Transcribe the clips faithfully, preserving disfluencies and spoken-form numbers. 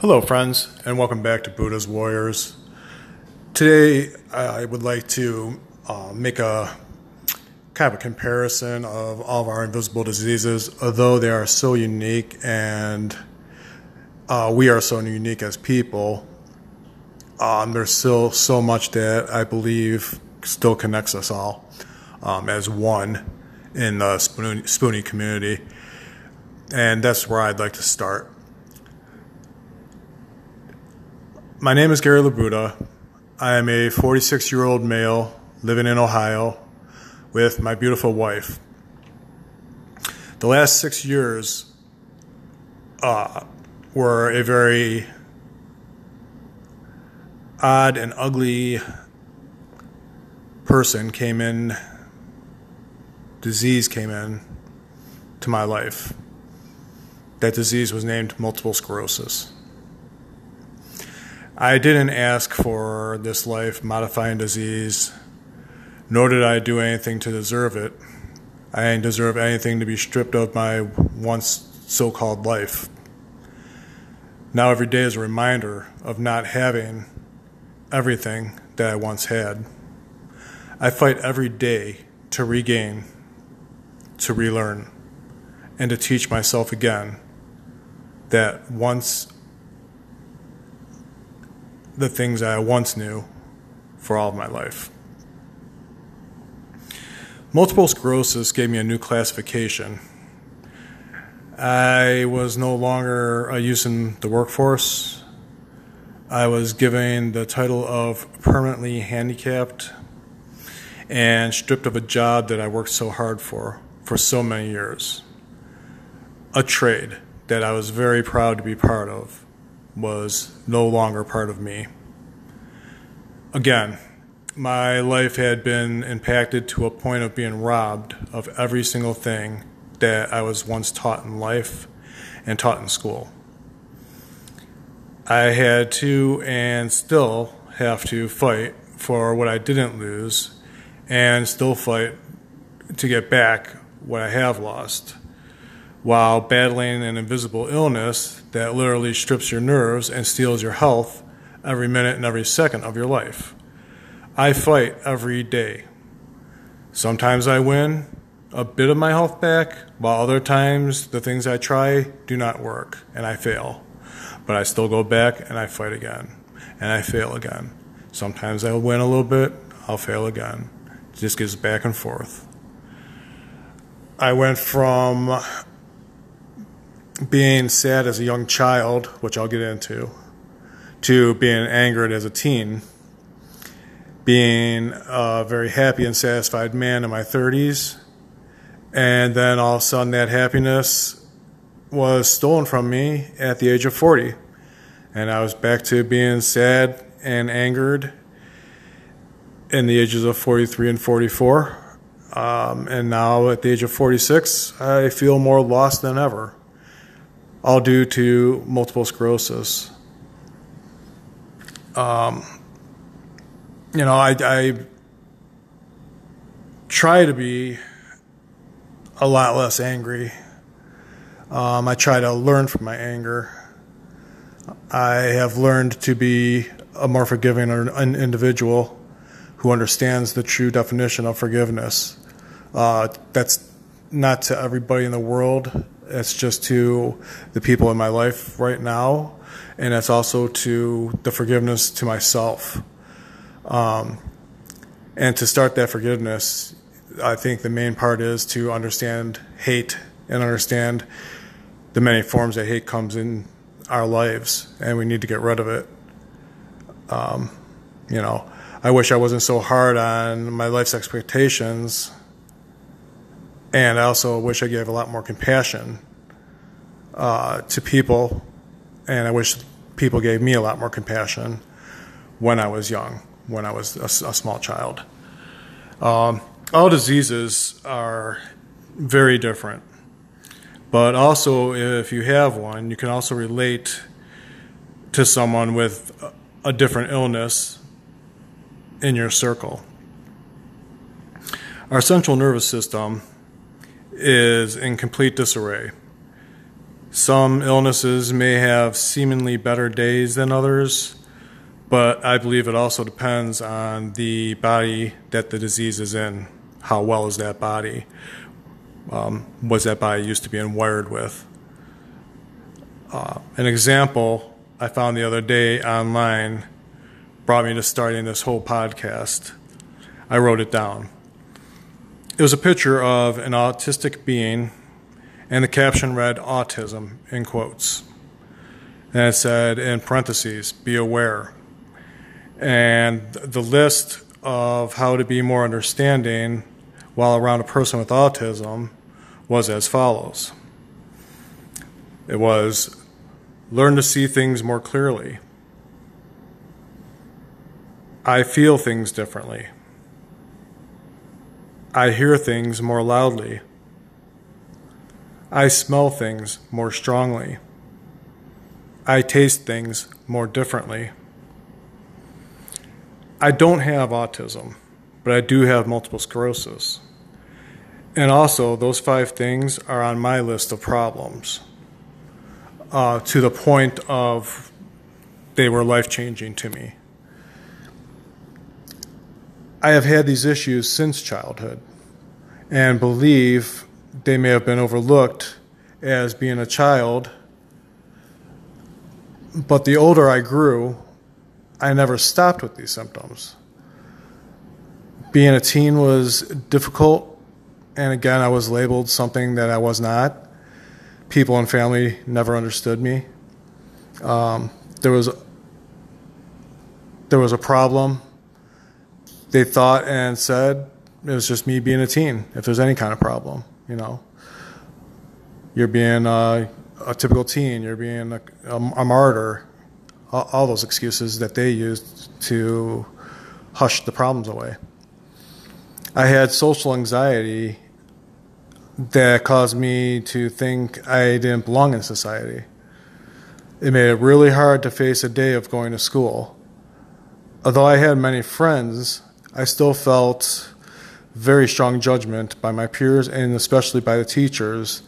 Hello friends, and welcome back to Buddha's Warriors. Today I would like to uh, make a kind of a comparison of all of our invisible diseases, although they are so unique and uh, we are so unique as people. Um, there's still so much that I believe still connects us all um, as one in the Spoonie, Spoonie community, and that's where I'd like to start. My name is Gary Labuda. I am a forty-six-year-old male living in Ohio with my beautiful wife. The last six years uh, were a very odd and ugly person came in, disease came in to my life. That disease was named multiple sclerosis. I didn't ask for this life-modifying disease, nor did I do anything to deserve it. I didn't deserve anything to be stripped of my once so-called life. Now every day is a reminder of not having everything that I once had. I fight every day to regain, to relearn, and to teach myself again that once the things I once knew for all of my life. Multiple sclerosis gave me a new classification. I was no longer a use in the workforce. I was given the title of permanently handicapped and stripped of a job that I worked so hard for, for so many years. A trade that I was very proud to be part of was no longer part of me. Again, my life had been impacted to a point of being robbed of every single thing that I was once taught in life and taught in school. I had to and still have to fight for what I didn't lose and still fight to get back what I have lost, while battling an invisible illness that literally strips your nerves and steals your health every minute and every second of your life. I fight every day. Sometimes I win a bit of my health back, while other times the things I try do not work and I fail. But I still go back and I fight again and I fail again. Sometimes I'll win a little bit, I'll fail again. It just goes back and forth. I went from being sad as a young child, which I'll get into, to being angered as a teen, being a very happy and satisfied man in my thirties, and then all of a sudden that happiness was stolen from me at the age of forty, and I was back to being sad and angered in the ages of forty-three and forty-four, um, and now at the age of forty-six, I feel more lost than ever. All due to multiple sclerosis. Um, you know, I, I try to be a lot less angry. Um, I try to learn from my anger. I have learned to be a more forgiving individual who understands the true definition of forgiveness. Uh, that's not to everybody in the world. It's just to the people in my life right now, and it's also to the forgiveness to myself. Um, and to start that forgiveness, I think the main part is to understand hate and understand the many forms that hate comes in our lives, and we need to get rid of it. Um, you know, I wish I wasn't so hard on my life's expectations. And I also wish I gave a lot more compassion uh, to people, and I wish people gave me a lot more compassion when I was young, when I was a, a small child. Um, all diseases are very different, but also if you have one, you can also relate to someone with a different illness in your circle. Our central nervous system is in complete disarray. Some illnesses may have seemingly better days than others, but I believe it also depends on the body that the disease is in. How well is that body? Um, was that body used to being wired with? Uh, an example I found the other day online brought me to starting this whole podcast. I wrote it down. It was a picture of an autistic being, and the caption read autism in quotes. And it said in parentheses, be aware. And the list of how to be more understanding while around a person with autism was as follows. It was learn to see things more clearly. I feel things differently. I hear things more loudly. I smell things more strongly. I taste things more differently. I don't have autism, but I do have multiple sclerosis. And also, those five things are on my list of problems, uh, to the point of they were life-changing to me. I have had these issues since childhood and believe they may have been overlooked as being a child, but the older I grew, I never stopped with these symptoms. Being a teen was difficult, and again, I was labeled something that I was not. People and family never understood me. Um, there was there was a problem. They thought and said it was just me being a teen. If there's any kind of problem, you know, you're being a, a typical teen, you're being a, a, a martyr, all, all those excuses that they used to hush the problems away. I had social anxiety that caused me to think I didn't belong in society. It made it really hard to face a day of going to school. Although I had many friends, I still felt very strong judgment by my peers and especially by the teachers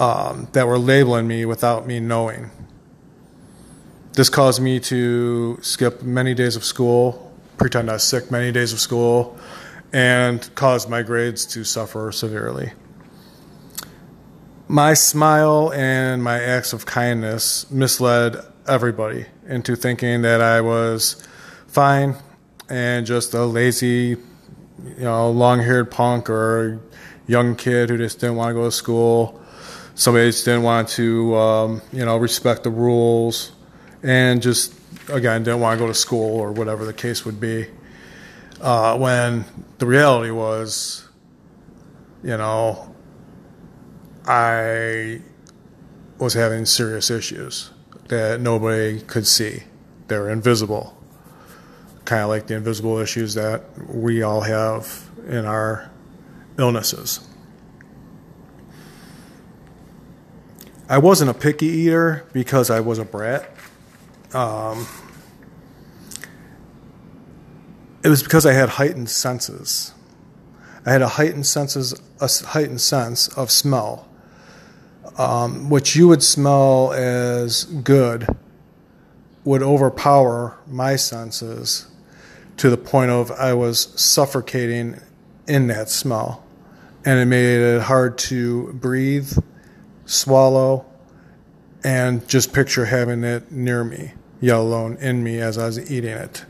um, that were labeling me without me knowing. This caused me to skip many days of school, pretend I was sick many days of school, and caused my grades to suffer severely. My smile and my acts of kindness misled everybody into thinking that I was fine and just a lazy, you know, long-haired punk or young kid who just didn't want to go to school. Somebody just didn't want to, um, you know, respect the rules and just, again, didn't want to go to school or whatever the case would be. Uh, when the reality was, you know, I was having serious issues that nobody could see. They're invisible. Kind of like the invisible issues that we all have in our illnesses. I wasn't a picky eater because I was a brat. Um, it was because I had heightened senses. I had a heightened senses, a heightened sense of smell, um, which you would smell as good would overpower my senses to the point of I was suffocating in that smell. And it made it hard to breathe, swallow, and just picture having it near me, yet alone in me as I was eating it.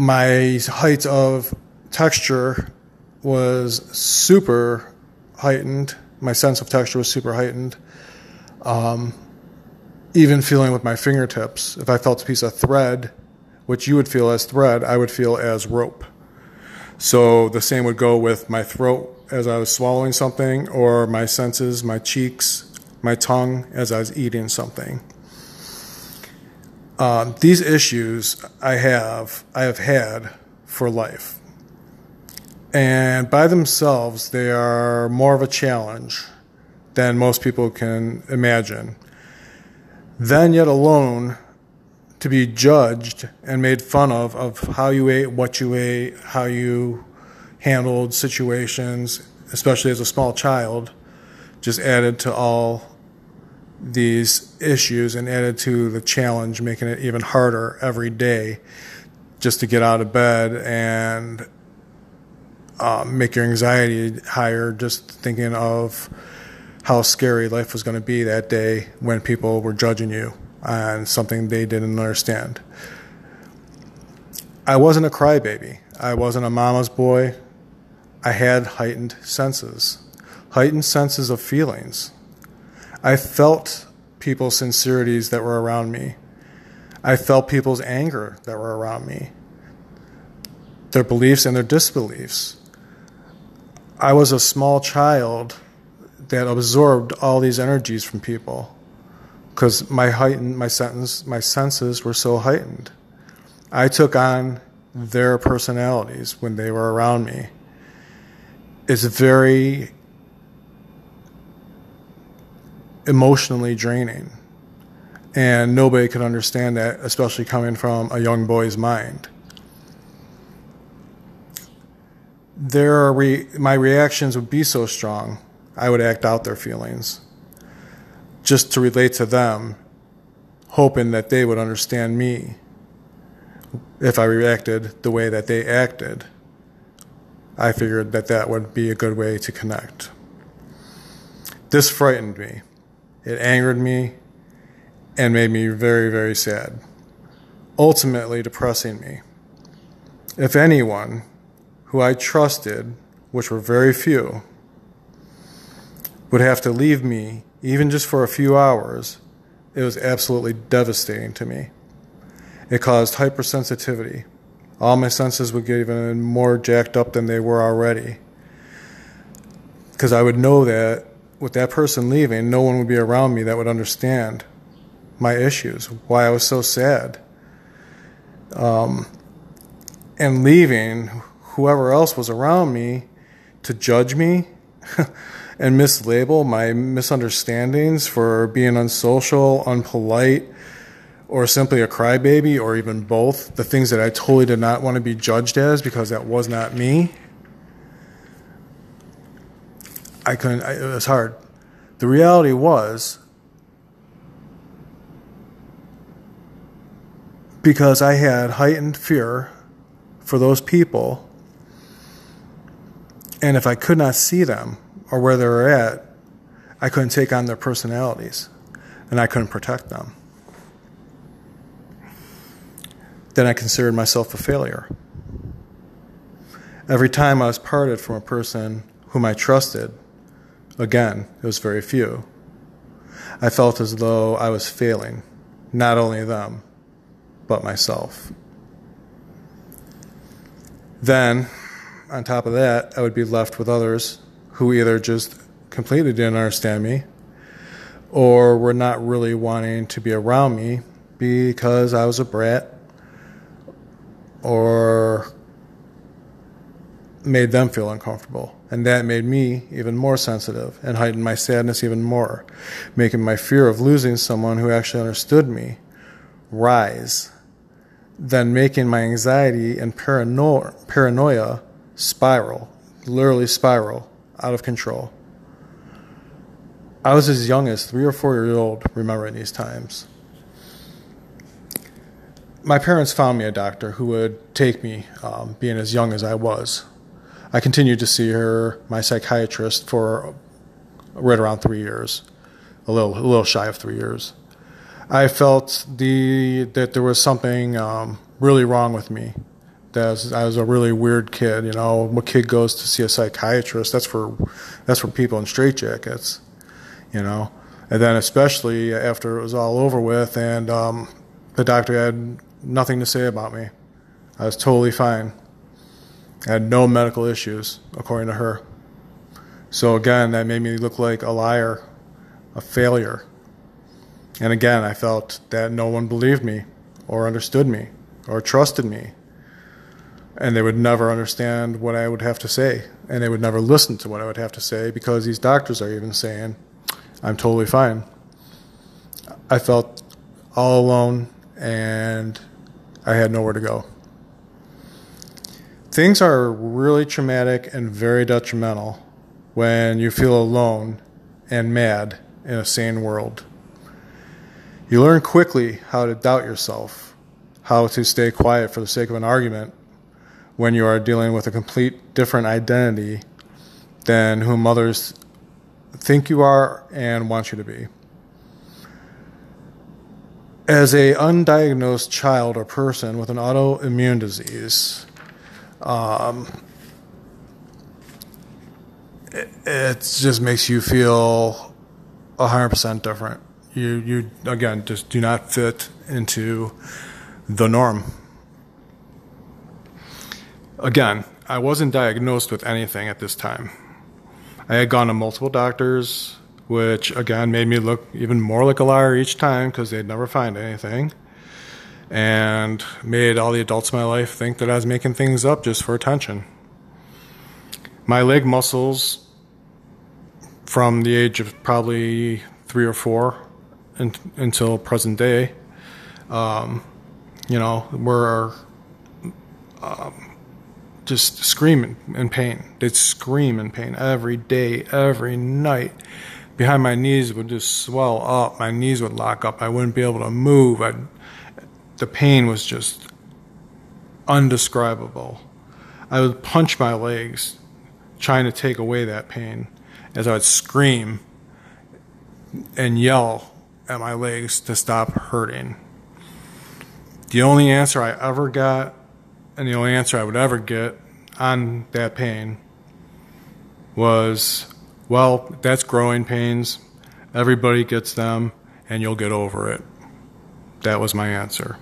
My height of texture was super heightened. My sense of texture was super heightened. Um, even feeling with my fingertips. If I felt a piece of thread, which you would feel as thread, I would feel as rope. So the same would go with my throat as I was swallowing something, or my senses, my cheeks, my tongue as I was eating something. Um, these issues I have, I have had for life. And by themselves, they are more of a challenge than most people can imagine. Then yet alone to be judged and made fun of, of how you ate, what you ate, how you handled situations, especially as a small child, just added to all these issues and added to the challenge, making it even harder every day just to get out of bed and uh, make your anxiety higher just thinking of how scary life was going to be that day when people were judging you on something they didn't understand. I wasn't a crybaby. I wasn't a mama's boy. I had heightened senses, heightened senses of feelings. I felt people's sincerities that were around me. I felt people's anger that were around me, their beliefs and their disbeliefs. I was a small child that absorbed all these energies from people because my heightened, my sentence, my senses were so heightened. I took on their personalities when they were around me. It's very emotionally draining, and nobody could understand that, especially coming from a young boy's mind. There are re- my reactions would be so strong, I would act out their feelings just to relate to them, hoping that they would understand me if I reacted the way that they acted. I figured that that would be a good way to connect. This frightened me. It angered me and made me very, very sad, ultimately depressing me. If anyone who I trusted, which were very few, would have to leave me, even just for a few hours, it was absolutely devastating to me. It caused hypersensitivity. All my senses would get even more jacked up than they were already, because I would know that with that person leaving, no one would be around me that would understand my issues, why I was so sad. Um, and leaving whoever else was around me to judge me and mislabel my misunderstandings for being unsocial, unpolite, or simply a crybaby, or even both, the things that I totally did not want to be judged as because that was not me. I couldn't, I, it was hard. The reality was, because I had heightened fear for those people, and if I could not see them or where they were at, I couldn't take on their personalities, and I couldn't protect them. Then I considered myself a failure. Every time I was parted from a person whom I trusted, again, it was very few, I felt as though I was failing, not only them, but myself. Then, on top of that, I would be left with others who either just completely didn't understand me or were not really wanting to be around me because I was a brat, or made them feel uncomfortable. And that made me even more sensitive and heightened my sadness even more, making my fear of losing someone who actually understood me rise, then making my anxiety and parano- paranoia spiral, literally spiral, out of control. I was as young as three or four years old remembering these times. My parents found me a doctor who would take me, um, being as young as I was. I continued to see her, my psychiatrist, for right around three years, a little, a little shy of three years. I felt the that there was something um, really wrong with me. That I was, I was a really weird kid. You know, what kid goes to see a psychiatrist? That's for that's for people in straitjackets, you know. And then especially after it was all over with, and um, the doctor had nothing to say about me. I was totally fine. I had no medical issues, according to her. So again, that made me look like a liar, a failure. And again, I felt that no one believed me or understood me or trusted me. And they would never understand what I would have to say. And they would never listen to what I would have to say because these doctors are even saying, I'm totally fine. I felt all alone, and I had nowhere to go. Things are really traumatic and very detrimental when you feel alone and mad in a sane world. You learn quickly how to doubt yourself, how to stay quiet for the sake of an argument when you are dealing with a complete different identity than whom others think you are and want you to be. As an undiagnosed child or person with an autoimmune disease, um, it, it just makes you feel one hundred percent different. You, you again, just do not fit into the norm. Again, I wasn't diagnosed with anything at this time. I had gone to multiple doctors, which, again, made me look even more like a liar each time because they'd never find anything, and made all the adults in my life think that I was making things up just for attention. My leg muscles, from the age of probably three or four in, until present day, um, you know, were um, just screaming in pain. They'd scream in pain every day, every night. Behind my knees would just swell up. My knees would lock up. I wouldn't be able to move. I'd, the pain was just indescribable. I would punch my legs trying to take away that pain as I would scream and yell at my legs to stop hurting. The only answer I ever got, and the only answer I would ever get on that pain, was, well, that's growing pains. Everybody gets them, and you'll get over it. That was my answer.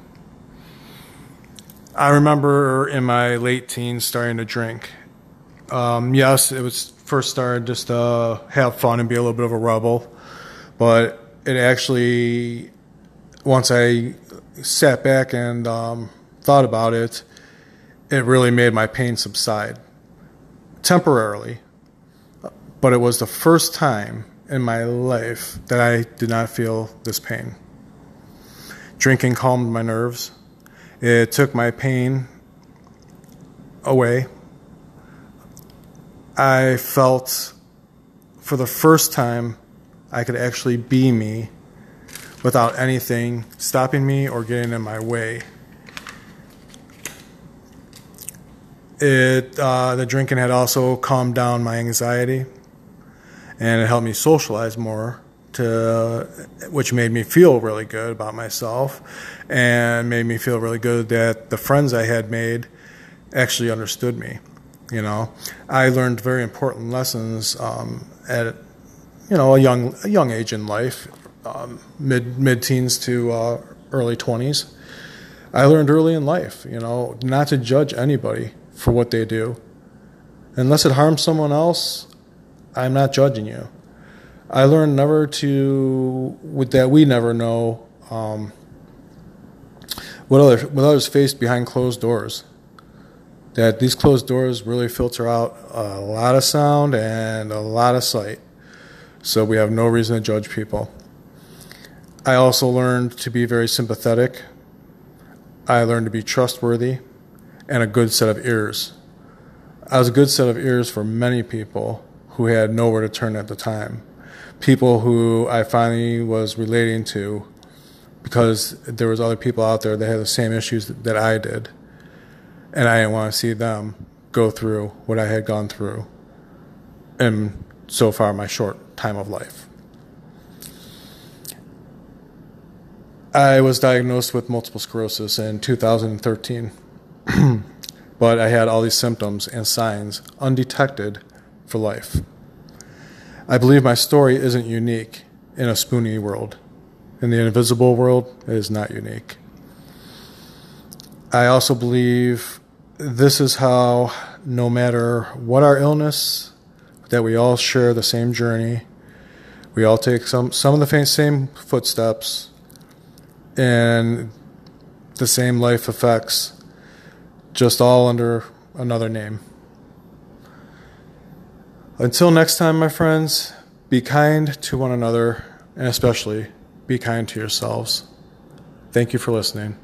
I remember in my late teens starting to drink. Um, yes, it was first started just to have fun and be a little bit of a rebel, but it actually, once I sat back and um, thought about it, it really made my pain subside temporarily. But it was the first time in my life that I did not feel this pain. Drinking calmed my nerves. It took my pain away. I felt, for the first time, I could actually be me without anything stopping me or getting in my way. It uh, the drinking had also calmed down my anxiety, and it helped me socialize more, to, which made me feel really good about myself and made me feel really good that the friends I had made actually understood me. You know, I learned very important lessons um, at, you know, a young a young age in life, um, mid mid-teens to uh, early twenties. I learned early in life, you know, not to judge anybody for what they do. Unless it harms someone else, I'm not judging you. I learned never to, with that we never know um, what other what others face behind closed doors. That these closed doors really filter out a lot of sound and a lot of sight. So we have no reason to judge people. I also learned to be very sympathetic. I learned to be trustworthy and a good set of ears. I was a good set of ears for many people who had nowhere to turn at the time. People who I finally was relating to because there was other people out there that had the same issues that I did. And I didn't want to see them go through what I had gone through in so far my short time of life. I was diagnosed with multiple sclerosis in two thousand thirteen, but I had all these symptoms and signs undetected for life. I believe my story isn't unique in a Spoonie world. In the invisible world, it is not unique. I also believe this is how, no matter what our illness, that we all share the same journey. We all take some, some of the same footsteps and the same life effects, just all under another name. Until next time, my friends, be kind to one another, and especially be kind to yourselves. Thank you for listening.